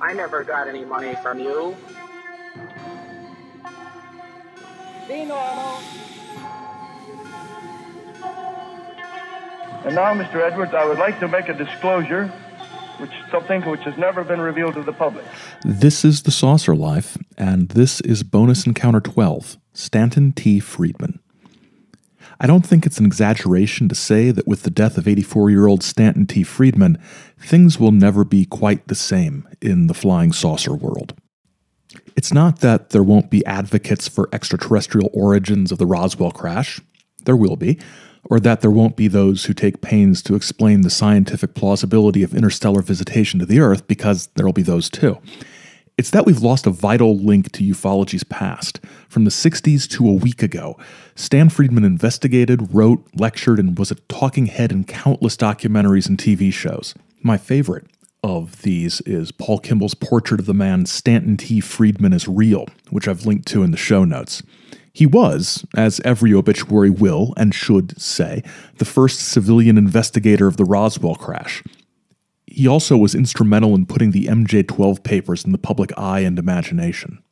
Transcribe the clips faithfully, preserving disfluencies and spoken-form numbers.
I never got any money from you. Be normal. And now, Mister Edwards, I would like to make a disclosure, which is something which has never been revealed to the public. This is The Saucer Life, and this is Bonus Encounter twelve, Stanton T. Friedman. I don't think it's an exaggeration to say that with the death of eighty-four-year-old Stanton T. Friedman, things will never be quite the same in the flying saucer world. It's not that there won't be advocates for extraterrestrial origins of the Roswell crash. There will be. Or that there won't be those who take pains to explain the scientific plausibility of interstellar visitation to the Earth, because there'll be those too. It's that we've lost a vital link to ufology's past. From the sixties to a week ago, Stan Friedman investigated, wrote, lectured, and was a talking head in countless documentaries and T V shows. My favorite of these is Paul Kimball's portrait of the man Stanton T. Friedman is real, which I've linked to in the show notes. He was, as every obituary will and should say, the first civilian investigator of the Roswell crash. He also was instrumental in putting the M J twelve papers in the public eye and imagination.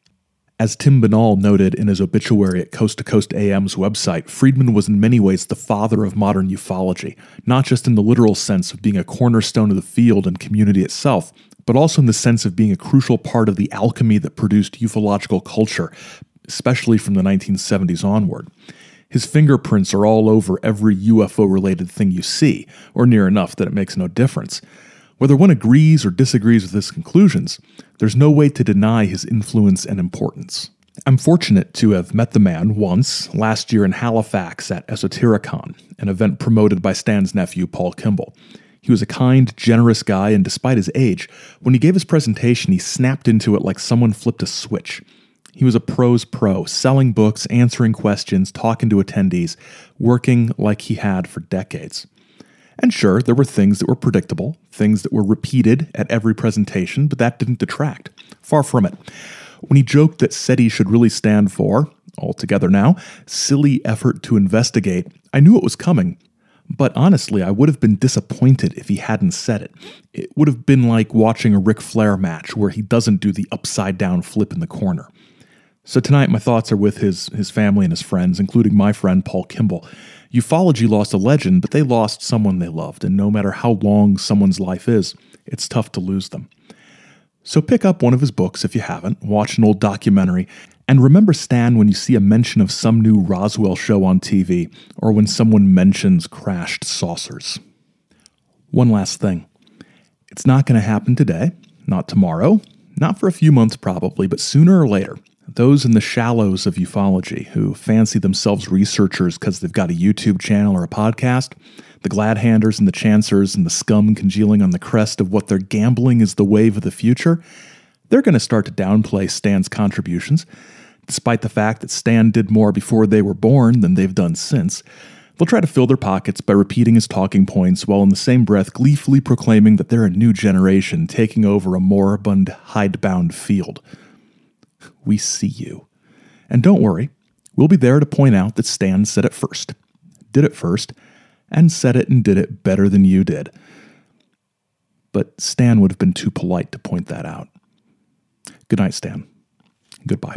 As Tim Binnall noted in his obituary at Coast to Coast A M's website, Friedman was in many ways the father of modern ufology, not just in the literal sense of being a cornerstone of the field and community itself, but also in the sense of being a crucial part of the alchemy that produced ufological culture, especially from the nineteen seventies onward. His fingerprints are all over every U F O-related thing you see, or near enough that it makes no difference. Whether one agrees or disagrees with his conclusions, there's no way to deny his influence and importance. I'm fortunate to have met the man once, last year in Halifax at Esotericon, an event promoted by Stan's nephew, Paul Kimball. He was a kind, generous guy, and despite his age, when he gave his presentation, he snapped into it like someone flipped a switch. He was a pro's pro, selling books, answering questions, talking to attendees, working like he had for decades. And sure, there were things that were predictable, things that were repeated at every presentation, but that didn't detract. Far from it. When he joked that SETI should really stand for, all together now, silly effort to investigate, I knew it was coming. But honestly, I would have been disappointed if he hadn't said it. It would have been like watching a Ric Flair match where he doesn't do the upside-down flip in the corner. So tonight, my thoughts are with his his family and his friends, including my friend Paul Kimball. Ufology lost a legend, but they lost someone they loved, and no matter how long someone's life is, it's tough to lose them. So pick up one of his books if you haven't, watch an old documentary, and remember Stan when you see a mention of some new Roswell show on T V, or when someone mentions crashed saucers. One last thing. It's not going to happen today, not tomorrow, not for a few months probably, but sooner or later, those in the shallows of ufology who fancy themselves researchers because they've got a YouTube channel or a podcast, the glad-handers and the chancers and the scum congealing on the crest of what they're gambling is the wave of the future, they're going to start to downplay Stan's contributions. Despite the fact that Stan did more before they were born than they've done since, they'll try to fill their pockets by repeating his talking points while in the same breath gleefully proclaiming that they're a new generation taking over a moribund, hidebound field. We see you. And don't worry, we'll be there to point out that Stan said it first, did it first, and said it and did it better than you did. But Stan would have been too polite to point that out. Good night, Stan. Goodbye.